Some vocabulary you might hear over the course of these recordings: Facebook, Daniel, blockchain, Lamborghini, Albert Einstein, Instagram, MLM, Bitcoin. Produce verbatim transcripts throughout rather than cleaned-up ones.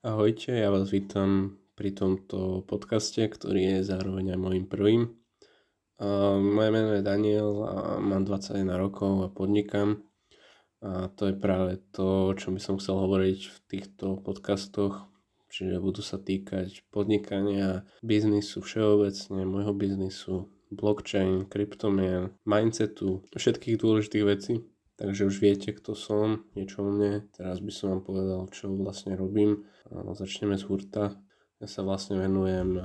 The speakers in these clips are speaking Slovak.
Ahojte, ja vás vítam pri tomto podcaste, ktorý je zároveň aj môjim prvým. Moje meno je Daniel a mám dvadsaťjeden rokov a podnikám. A to je práve to, čo by som chcel hovoriť v týchto podcastoch. Čiže budú sa týkať podnikania, biznisu všeobecne, môjho biznisu, blockchain, kryptomien, mindsetu, všetkých dôležitých vecí. Takže už viete, kto som, niečo o mne. Teraz by som vám povedal, čo vlastne robím. Začneme z hurta. Ja sa vlastne venujem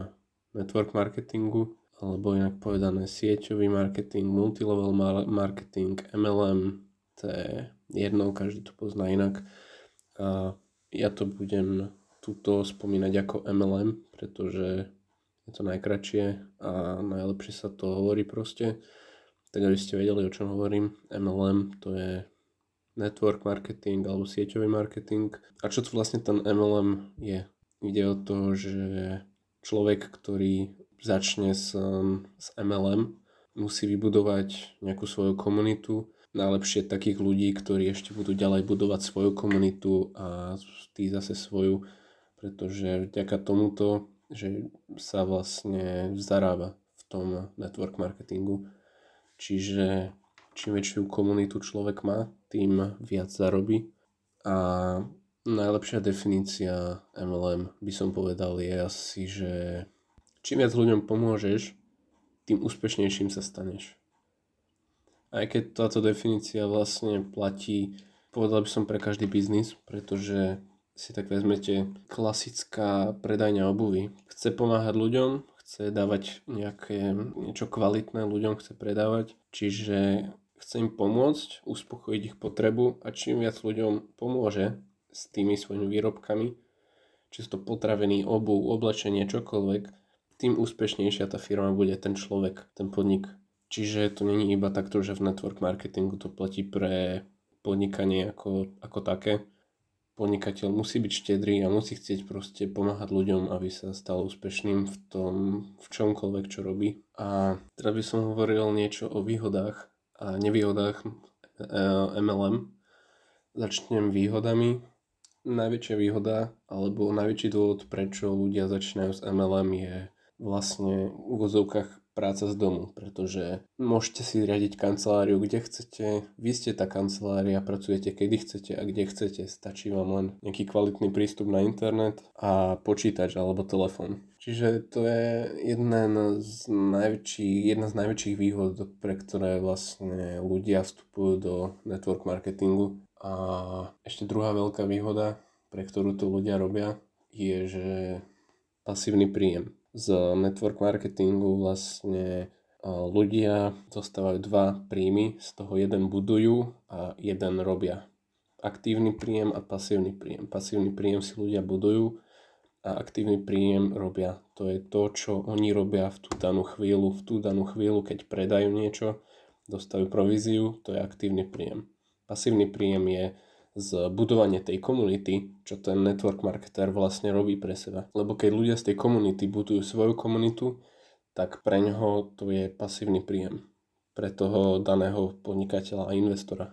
network marketingu, alebo inak povedané sieťový marketing, multilevel marketing, em el em. To je jedno, každý to pozná inak. A ja to budem tuto spomínať ako em el em, pretože je to najkratšie a najlepšie sa to hovorí proste. Tak aby ste vedeli, o čom hovorím, em el em to je network marketing alebo sieťový marketing. A čo to vlastne ten em el em je? Ide o to, že človek, ktorý začne s, s em el em, musí vybudovať nejakú svoju komunitu. Najlepšie takých ľudí, ktorí ešte budú ďalej budovať svoju komunitu a tí zase svoju, pretože vďaka tomuto, že sa vlastne zarába v tom network marketingu. Čiže čím väčšiu komunitu človek má, tým viac zarobí. A najlepšia definícia em el em by som povedal je asi, že čím viac ľuďom pomôžeš, tým úspešnejším sa staneš. Aj keď táto definícia vlastne platí, povedal by som pre každý biznis, pretože si tak vezmete, klasická predajňa obuvy chce pomáhať ľuďom, chce dávať nejaké niečo kvalitné ľuďom, chce predávať, čiže chce im pomôcť, uspokojiť ich potrebu a čím viac ľuďom pomôže s tými svojimi výrobkami, či sú to potraviny, obuv, oblečenie, čokoľvek, tým úspešnejšia tá firma bude, ten človek, ten podnik. Čiže to není iba takto, že v network marketingu to platí pre podnikanie ako, ako také. Podnikateľ musí byť štedrý a musí chcieť proste pomáhať ľuďom, aby sa stal úspešným v tom, v čomkoľvek, čo robí. A teraz by som hovoril niečo o výhodách a nevýhodách em el em. Začnem výhodami. Najväčšia výhoda, alebo najväčší dôvod, prečo ľudia začínajú s em el em, je vlastne v úvodzovkách práca z domu, pretože môžete si riadiť kanceláriu, kde chcete, vy ste tá kancelária, pracujete kedy chcete a kde chcete, stačí vám len nejaký kvalitný prístup na internet a počítač alebo telefón. Čiže to je jedna z najväčších, jedna z najväčších výhod, pre ktoré vlastne ľudia vstupujú do network marketingu. A ešte druhá veľká výhoda, pre ktorú to ľudia robia, je, že pasívny príjem. Z network marketingu vlastne ľudia dostávajú dva príjmy, z toho jeden budujú a jeden robia. Aktívny príjem a pasívny príjem. Pasívny príjem si ľudia budujú a aktívny príjem robia. To je to, čo oni robia v tú danú chvíľu. V tú danú chvíľu, keď predajú niečo, dostajú províziu, to je aktívny príjem. Pasívny príjem je z budovania tej komunity, čo ten network marketer vlastne robí pre seba. Lebo keď ľudia z tej komunity budujú svoju komunitu, tak pre neho to je pasívny príjem. Pre toho daného podnikateľa a investora.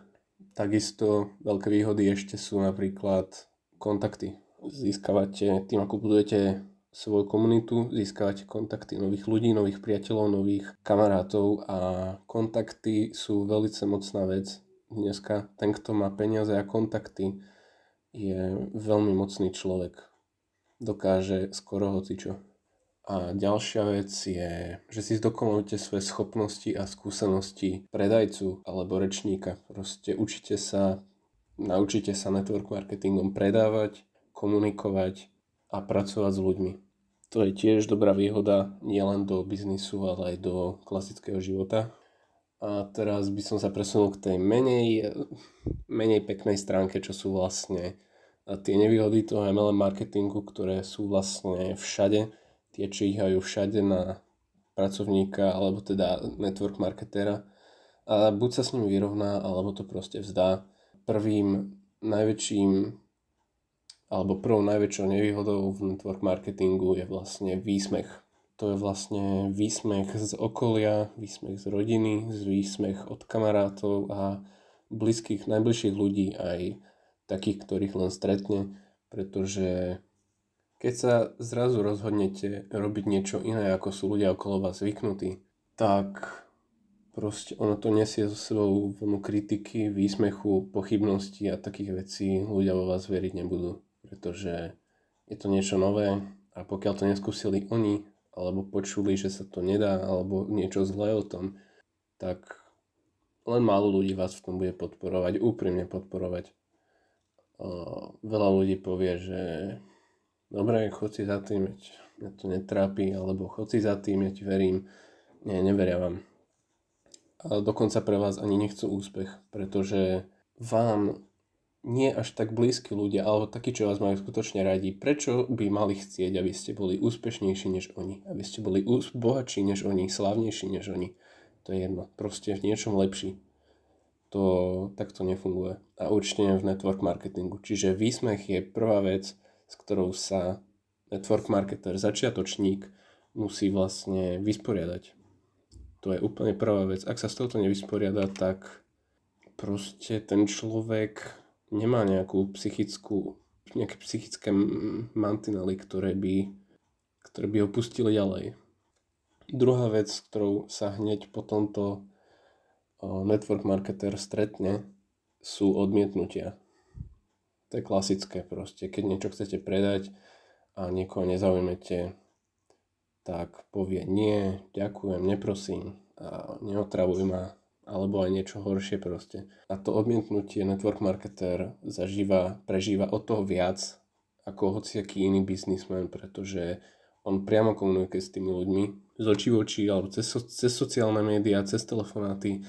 Takisto veľké výhody ešte sú napríklad kontakty. Získavate, tým ako budujete svoju komunitu, získavate kontakty nových ľudí, nových priateľov, nových kamarátov a kontakty sú veľmi mocná vec. Dneska ten, kto má peniaze a kontakty, je veľmi mocný človek. Dokáže skoro hocičo. A ďalšia vec je, že si zdokonalujete svoje schopnosti a skúsenosti predajcu alebo rečníka. Proste učite sa, naučite sa network marketingom predávať, komunikovať a pracovať s ľuďmi. To je tiež dobrá výhoda nielen do biznisu, ale aj do klasického života. A teraz by som sa presunul k tej menej, menej peknej stránke, čo sú vlastne tie nevýhody toho em el em marketingu, ktoré sú vlastne všade. Tie číhajú všade na pracovníka, alebo teda network marketera. A buď sa s ním vyrovná, alebo to proste vzdá. Prvým najväčším, alebo prvou najväčšou nevýhodou v network marketingu je vlastne výsmech. To je vlastne výsmech z okolia, výsmech z rodiny, výsmech od kamarátov a blízkych, najbližších ľudí, aj takých, ktorých len stretne, pretože Keď sa zrazu rozhodnete robiť niečo iné, ako sú ľudia okolo vás zvyknutí, tak proste ono to nesie so sebou vlnu kritiky, výsmechu, pochybností a takých vecí. Ľudia vo vás veriť nebudú, pretože je to niečo nové a pokiaľ to neskúsili oni, alebo počuli, že sa to nedá, alebo niečo zlé o tom, tak len málo ľudí vás v tom bude podporovať, úprimne podporovať. Veľa ľudí povie, že dobre, chod si za tým, ja ti, mňa to netrápi, alebo chod si za tým, ja ti verím. Nie, neveria vám. A dokonca pre vás ani nechcú úspech, pretože vám nie až tak blízky ľudia, alebo takí, čo vás majú skutočne radi, prečo by mali chcieť, aby ste boli úspešnejší než oni, aby ste boli bohatší než oni, slávnejší než oni. To je jedno, proste v niečom lepší. To takto nefunguje. A určite v network marketingu. Čiže výsmech je prvá vec, s ktorou sa network marketer, začiatočník, musí vlastne vysporiadať. To je úplne prvá vec. Ak sa s touto nevysporiada, tak proste ten človek nemá nejakú psychickú, nejaké psychické mantinely, ktoré by, ktoré by ho pustili ďalej. Druhá vec, s ktorou sa hneď po tomto network marketer stretne, sú odmietnutia. To je klasické proste. Keď niečo chcete predať a niekoho nezaujmete, tak povie nie, ďakujem, neprosím a neotravuj ma, alebo aj niečo horšie proste. A to odmietnutie network marketer zažíva, prežíva o toho viac ako hociaký iný biznismen, pretože on priamo komunikuje s tými ľuďmi z očí v oči, alebo cez, cez sociálne médiá, cez telefonáty.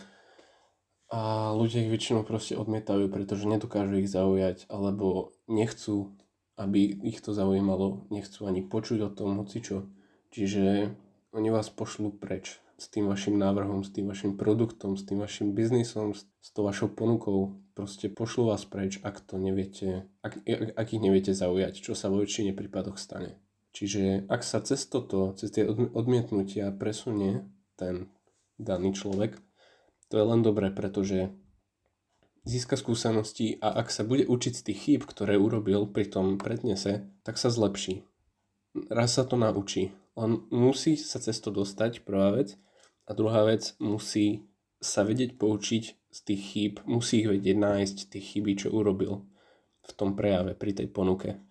A ľudia ich väčšinou proste odmietajú, pretože nedokážu ich zaujať, alebo nechcú, aby ich to zaujímalo, nechcú ani počuť o tom hocičo. Čiže oni vás pošlú preč s tým vašim návrhom, s tým vašim produktom, s tým vašim biznisom, s tou vašou ponukou. Proste pošlú vás preč, ak to neviete, ak, ak ich neviete zaujať, čo sa vo väčšine prípadoch stane. Čiže ak sa cez toto, cez tie odmietnutia presunie ten daný človek, to je len dobré, pretože získa skúsenosti a ak sa bude učiť z tých chýb, ktoré urobil pri tom prednese, tak sa zlepší. Raz sa to naučí. On musí sa cez to dostať, prvá vec. A druhá vec, musí sa vedieť poučiť z tých chýb, musí ich vedieť nájsť, tie chyby, čo urobil v tom prejave, pri tej ponuke.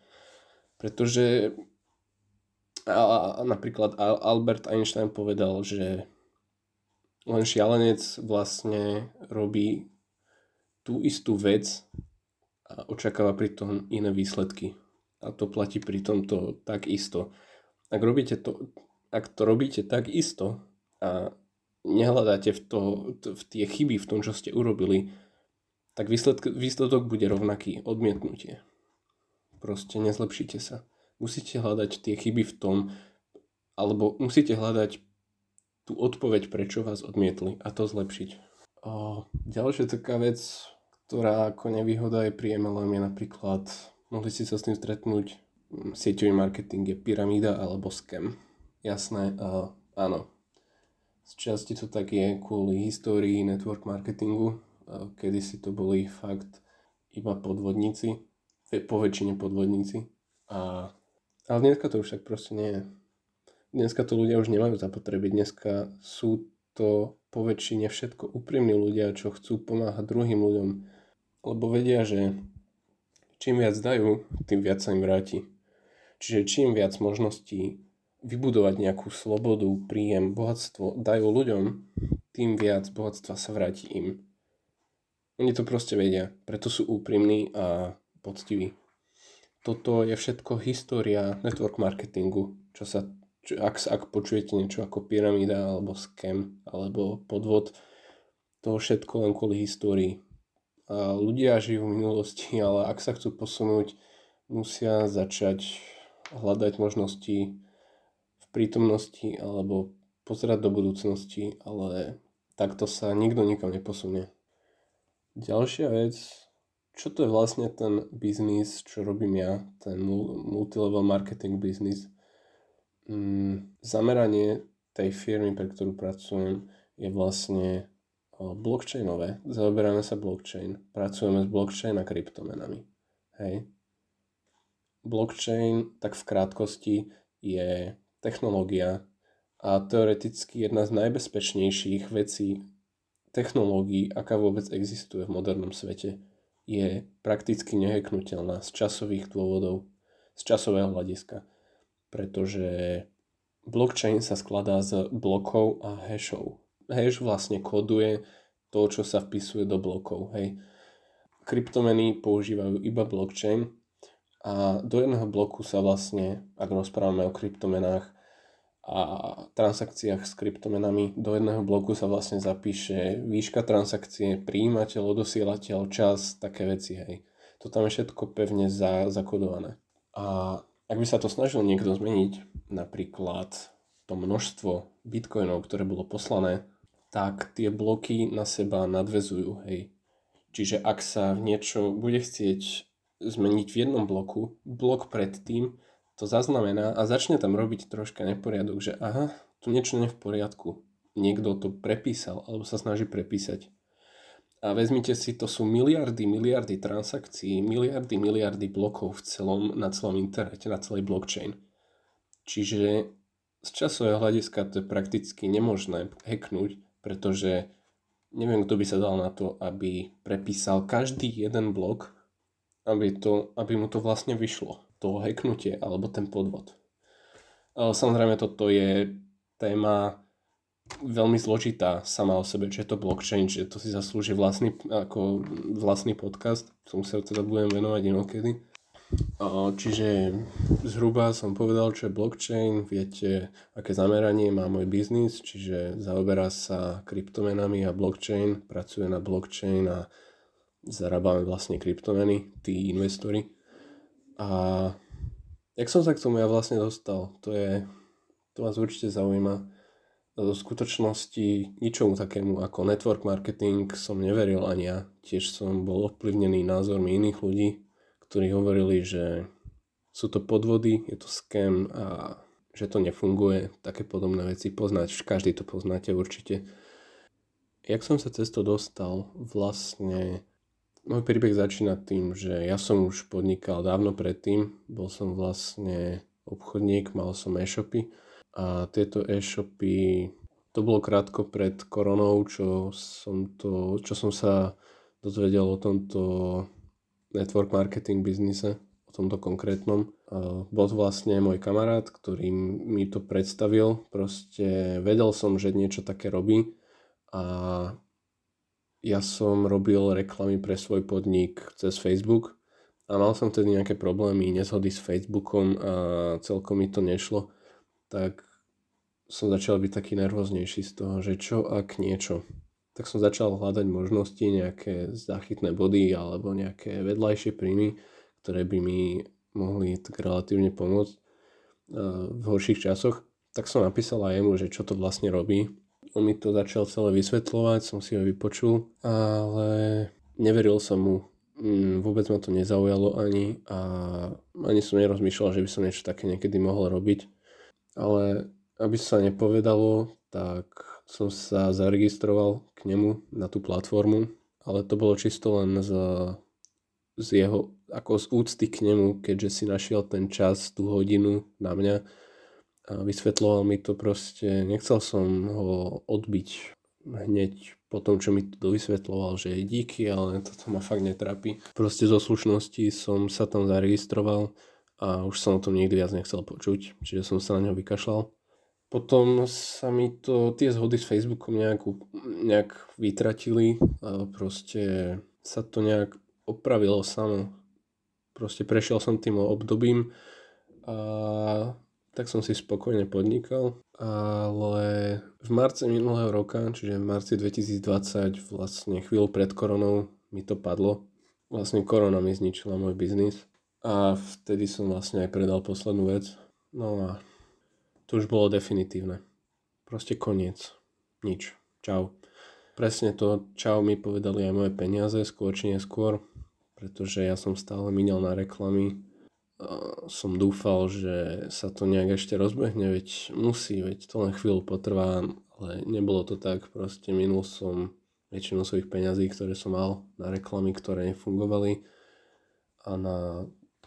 Pretože a, a, napríklad Albert Einstein povedal, že len šialenec vlastne robí tú istú vec a očakáva pri tom iné výsledky. A to platí pri tomto tak isto. Ak, robíte to, ak to robíte tak isto a nehľadáte v, to, v tie chyby v tom, čo ste urobili, tak výsledk, výsledok bude rovnaký. Odmietnutie. Proste nezlepšíte sa. Musíte hľadať tie chyby v tom, alebo musíte hľadať tú odpoveď, prečo vás odmietli a to zlepšiť. O, ďalšia taká vec, ktorá ako nevýhoda je pri em el em je napríklad, mohli ste sa s tým stretnúť, sieťový marketing je pyramída alebo scam. Jasné, a áno. Z časti to tak je kvôli histórii network marketingu, kedysi to boli fakt iba podvodníci, po väčšine podvodníci. A, ale dneska to už tak proste nie je. Dneska to ľudia už nemajú zapotreby, dneska sú to poväčšine všetko úprimní ľudia, čo chcú pomáhať druhým ľuďom, lebo vedia, že čím viac dajú, tým viac sa im vráti. Čiže čím viac možností vybudovať nejakú slobodu, príjem, bohatstvo dajú ľuďom, tým viac bohatstva sa vráti im. Oni to proste vedia, preto sú úprimní a poctiví. Toto je všetko história network marketingu, čo sa Čiže ak, ak počujete niečo ako pyramída, alebo scam, alebo podvod, to všetko len kvôli histórii. A ľudia žijú v minulosti, ale ak sa chcú posunúť, musia začať hľadať možnosti v prítomnosti, alebo pozerať do budúcnosti, ale takto sa nikto nikam neposunie. Ďalšia vec, čo to je vlastne ten biznis, čo robím ja, ten multilevel marketing biznis. Zameranie tej firmy, pre ktorú pracujem, je vlastne blockchainové. Zaoberáme sa blockchain. Pracujeme s blockchain a kryptomenami. Hej. Blockchain, tak v krátkosti, je technológia a teoreticky jedna z najbezpečnejších vecí technológií, aká vôbec existuje v modernom svete. Je prakticky nehacknutelná z časových dôvodov, z časového hľadiska, pretože blockchain sa skladá z blokov a hashov. Hash vlastne koduje to, čo sa vpisuje do blokov. Hej. Kryptomeny používajú iba blockchain a do jedného bloku sa vlastne, ak rozprávame o kryptomenách a transakciách s kryptomenami, do jedného bloku sa vlastne zapíše výška transakcie, prijímateľ, odosielateľ, čas, také veci. Hej. To tam je všetko pevne za, zakodované. A ak by sa to snažil niekto zmeniť, napríklad to množstvo bitcoinov, ktoré bolo poslané, tak tie bloky na seba nadväzujú. Hej. Čiže ak sa niečo bude chcieť zmeniť v jednom bloku, blok predtým to zaznamená a začne tam robiť troška neporiadok, že aha, tu niečo nie je v poriadku. Niekto to prepísal alebo sa snaží prepísať. A vezmite si, to sú miliardy, miliardy transakcií, miliardy, miliardy blokov v celom, na celom internete, na celý blockchain. Čiže z časového hľadiska to je prakticky nemožné hacknúť, pretože neviem, kto by sa dal na to, aby prepísal každý jeden blok, Aby, to, aby mu to vlastne vyšlo, to hacknutie alebo ten podvod. Samozrejme toto je téma veľmi zložitá sama o sebe, čiže to blockchain, že to si zaslúži vlastný, ako vlastný podcast, tomu sa teda budem venovať inokedy. Čiže zhruba som povedal, čo je blockchain, viete, aké zameranie má môj biznis, čiže zaoberá sa kryptomenami a blockchain, pracuje na blockchain a zarábame vlastne kryptomeny, tí investori. A jak som sa k tomu ja vlastne dostal, to je, to vás určite zaujíma. Do skutočnosti ničomu takému ako network marketing som neveril ani ja. Tiež som bol ovplyvnený názormi iných ľudí, ktorí hovorili, že sú to podvody, je to scam a že to nefunguje. Také podobné veci poznáte, každý to poznáte určite. Jak som sa cez to dostal, vlastne môj príbeh začína tým, že ja som už podnikal dávno predtým, bol som vlastne obchodník, mal som e-shopy a tieto e-shopy, to bolo krátko pred koronou, čo som, to, čo som sa dozvedel o tomto network marketing biznise, o tomto konkrétnom. Bol vlastne môj kamarát, ktorý mi to predstavil, proste vedel som, že niečo také robí a ja som robil reklamy pre svoj podnik cez Facebook a mal som tedy nejaké problémy, nezhody s Facebookom a celkom mi to nešlo, tak som začal byť taký nervóznejší z toho, že čo ak niečo. Tak som začal hľadať možnosti, nejaké záchytné body alebo nejaké vedľajšie príjmy, ktoré by mi mohli tak relatívne pomôcť v horších časoch. Tak som napísal aj jemu, že čo to vlastne robí. On mi to začal celé vysvetľovať, som si ho vypočul, ale neveril som mu, vôbec ma to nezaujalo ani a ani som nerozmýšľal, že by som niečo také niekedy mohol robiť. Ale aby sa nepovedalo, tak som sa zaregistroval k nemu na tú platformu, ale to bolo čisto len z, z jeho, ako z úcty k nemu, keďže si našiel ten čas, tú hodinu na mňa. A vysvetľoval mi to proste, nechcel som ho odbiť hneď po tom, čo mi to vysvetľoval, že je díky, ale toto ma fakt netrápi. Proste zo slušnosti som sa tam zaregistroval a už som o tom nikdy viac nechcel počuť, čiže som sa na neho vykašľal. Potom sa mi to, tie zhody s Facebookom nejakú, nejak vytratili a proste sa to nejak opravilo samo. Proste prešiel som tým obdobím a tak som si spokojne podnikal, ale v marci minulého roka, čiže v marci dvetisícdvadsať, vlastne chvíľu pred koronou mi to padlo. Vlastne korona mi zničila môj biznis a vtedy som vlastne aj predal poslednú vec. No a to už bolo definitívne. Proste koniec. Nič. Čau. Presne to čau mi povedali aj moje peniaze, skôr či neskôr, pretože ja som stále minel na reklamy. Som dúfal, že sa to nejak ešte rozbehne, veď musí, veď to len chvíľu potrvá, ale nebolo to tak, proste minul som väčšinu svojich peňazí, ktoré som mal na reklamy, ktoré nefungovali a na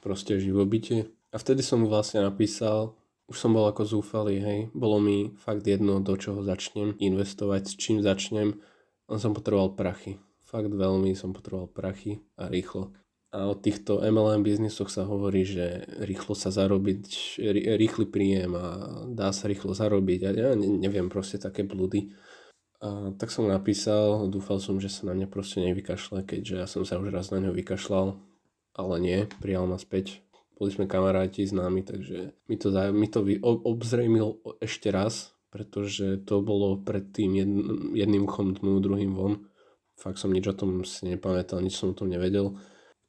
proste živobytie. A vtedy som vlastne napísal, už som bol ako zúfalý, hej, bolo mi fakt jedno, do čoho začnem investovať, s čím začnem, len som potreboval prachy. Fakt veľmi som potreboval prachy a rýchlo. A o týchto em el em biznisoch sa hovorí, že rýchlo sa zarobiť, rýchly príjem a dá sa rýchlo zarobiť a ja neviem, proste také blúdy. A tak som napísal, dúfal som, že sa na mňa proste nevykašle, keďže ja som sa už raz na ňo vykašľal, ale nie, prijal ma späť. Boli sme kamaráti, známi, takže mi to, mi to obzrejmil ešte raz, pretože to bolo pred tým jedn, jedným uchom dnu, druhým von. Fakt som nič o tom si nepamätal, nič som o tom nevedel.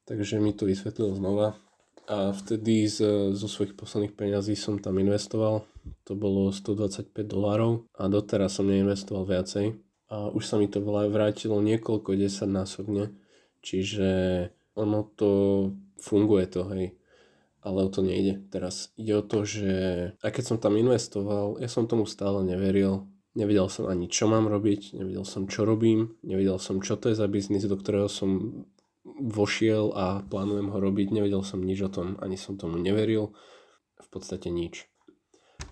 Takže mi to vysvetlil znova a vtedy z, zo svojich posledných peňazí som tam investoval. To bolo stodvadsaťpäť dolárov a doteraz som neinvestoval viacej. A už sa mi to vrátilo niekoľko desaťnásobne, čiže ono to funguje to, hej. Ale o to nejde teraz. Ide o to, že a keď som tam investoval, ja som tomu stále neveril. Nevedel som ani, čo mám robiť, nevedel som, čo robím, nevedel som, čo to je za biznis, do ktorého som vošiel a plánujem ho robiť, nevedel som nič o tom, ani som tomu neveril, v podstate nič.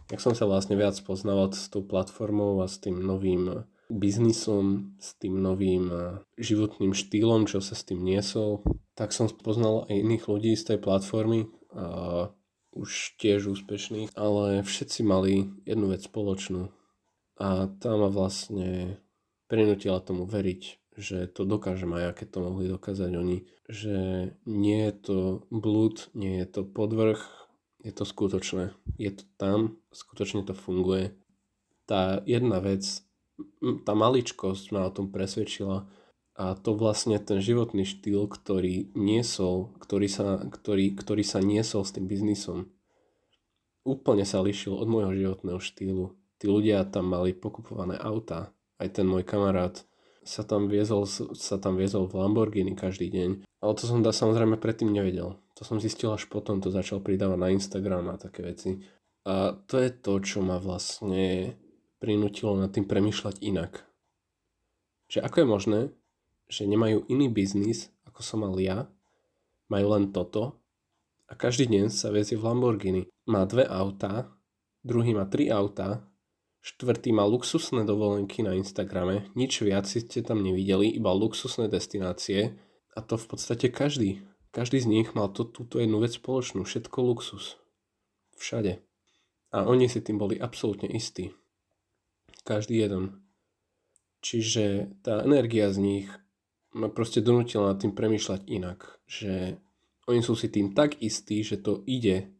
Jak som sa vlastne viac poznával s tou platformou a s tým novým biznisom, s tým novým životným štýlom, čo sa s tým niesol, tak som poznal aj iných ľudí z tej platformy, a už tiež úspešných, ale všetci mali jednu vec spoločnú a tá ma vlastne prinútila tomu veriť, že to dokážem aj aké to mohli dokázať oni, že nie je to blúd, nie je to podvrh, je to skutočné, je to tam, skutočne to funguje. Tá jedna vec, tá maličkosť ma o tom presvedčila a to vlastne ten životný štýl, ktorý niesol, ktorý sa, ktorý, ktorý sa niesol s tým biznisom, úplne sa lišil od môjho životného štýlu. Tí ľudia tam mali pokupované autá, aj ten môj kamarát sa tam viezol, sa tam viezol v Lamborghini každý deň. Ale to som da, samozrejme predtým nevedel. To som zistil až potom, to začal pridávať na Instagram a také veci. A to je to, čo ma vlastne prinútilo nad tým premýšľať inak. Že ako je možné, že nemajú iný biznis, ako som mal ja, majú len toto a každý deň sa vezie v Lamborghini. Má dve autá, druhý má tri autá, štvrtý má luxusné dovolenky na Instagrame, nič viac ste tam nevideli, iba luxusné destinácie a to v podstate každý. Každý z nich mal to, túto jednu vec spoločnú, všetko luxus. Všade. A oni si tým boli absolútne istí. Každý jeden. Čiže tá energia z nich ma proste donútila nad tým premýšľať inak, že oni sú si tým tak istí, že to ide.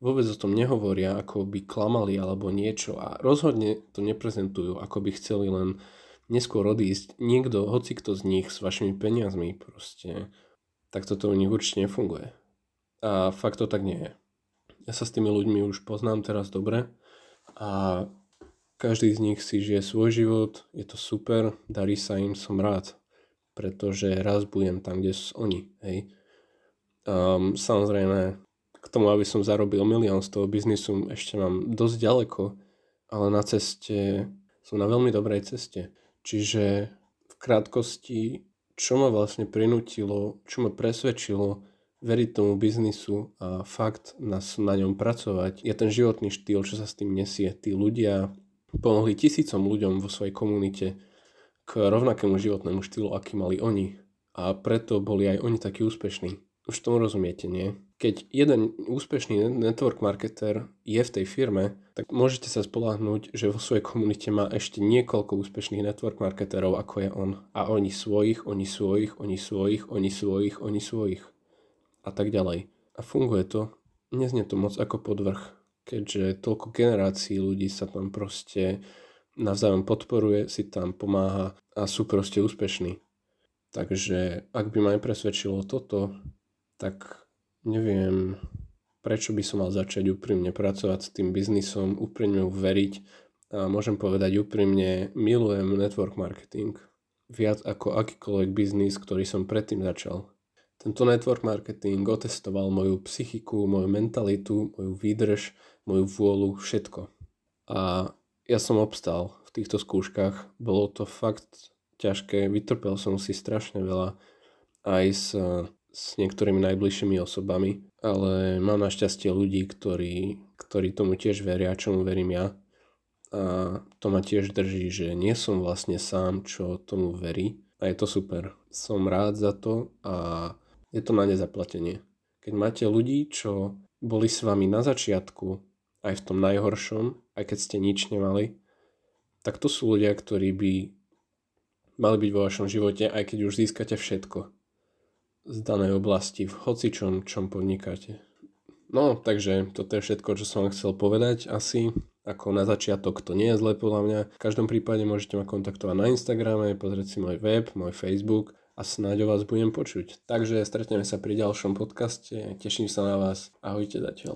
Vôbec o tom nehovoria, ako by klamali alebo niečo a rozhodne to neprezentujú, ako by chceli len neskôr odísť. Niekto, hoci kto z nich s vašimi peniazmi proste, tak toto u nich určite nefunguje. A fakt to tak nie je. Ja sa s tými ľuďmi už poznám teraz dobre a každý z nich si žije svoj život, je to super, darí sa im, som rád, pretože raz budem tam, kde sú oni, hej. Um, samozrejme, k tomu, aby som zarobil milión z toho biznisu, ešte mám dosť ďaleko, ale na ceste, som na veľmi dobrej ceste. Čiže v krátkosti, čo ma vlastne prinútilo, čo ma presvedčilo veriť tomu biznisu a fakt na, na ňom pracovať, je ten životný štýl, čo sa s tým nesie. Tí ľudia pomohli tisícom ľuďom vo svojej komunite k rovnakému životnému štýlu, aký mali oni. A preto boli aj oni takí úspešní. Už tomu rozumiete, nie? Keď jeden úspešný network marketer je v tej firme, tak môžete sa spoľahnúť, že vo svojej komunite má ešte niekoľko úspešných network marketerov, ako je on. A oni svojich, oni svojich, oni svojich, oni svojich, oni svojich. A tak ďalej. A funguje to. Neznie to moc ako podvrh, keďže toľko generácií ľudí sa tam proste navzájom podporuje, si tam pomáha a sú proste úspešní. Takže ak by ma aj presvedčilo toto, tak neviem, prečo by som mal začať úprimne pracovať s tým biznisom, úprimne veriť a môžem povedať úprimne, milujem network marketing viac ako akýkoľvek biznis, ktorý som predtým začal. Tento network marketing otestoval moju psychiku, moju mentalitu, moju výdrž, moju vôľu, všetko. A ja som obstál v týchto skúškach, bolo to fakt ťažké, vytrpel som si strašne veľa aj s s niektorými najbližšími osobami ale mám našťastie ľudí, ktorí, ktorí tomu tiež veria, čomu verím ja. A to ma tiež drží, že nie som vlastne sám, čo tomu verí. A je to super. Som rád za to a je to na nezaplatenie. Keď máte ľudí, čo boli s vami na začiatku, aj v tom najhoršom, aj keď ste nič nemali, tak to sú ľudia, ktorí by mali byť vo vašom živote, aj keď už získate všetko z danej oblasti, v hocičom, čom podnikáte. No, takže toto je všetko, čo som chcel povedať asi. Ako na začiatok to nie je zle podľa mňa. V každom prípade môžete ma kontaktovať na Instagrame, pozrieť si môj web, môj Facebook a snáď o vás budem počuť. Takže stretneme sa pri ďalšom podcaste, teším sa na vás. Ahojte, zatiaľ.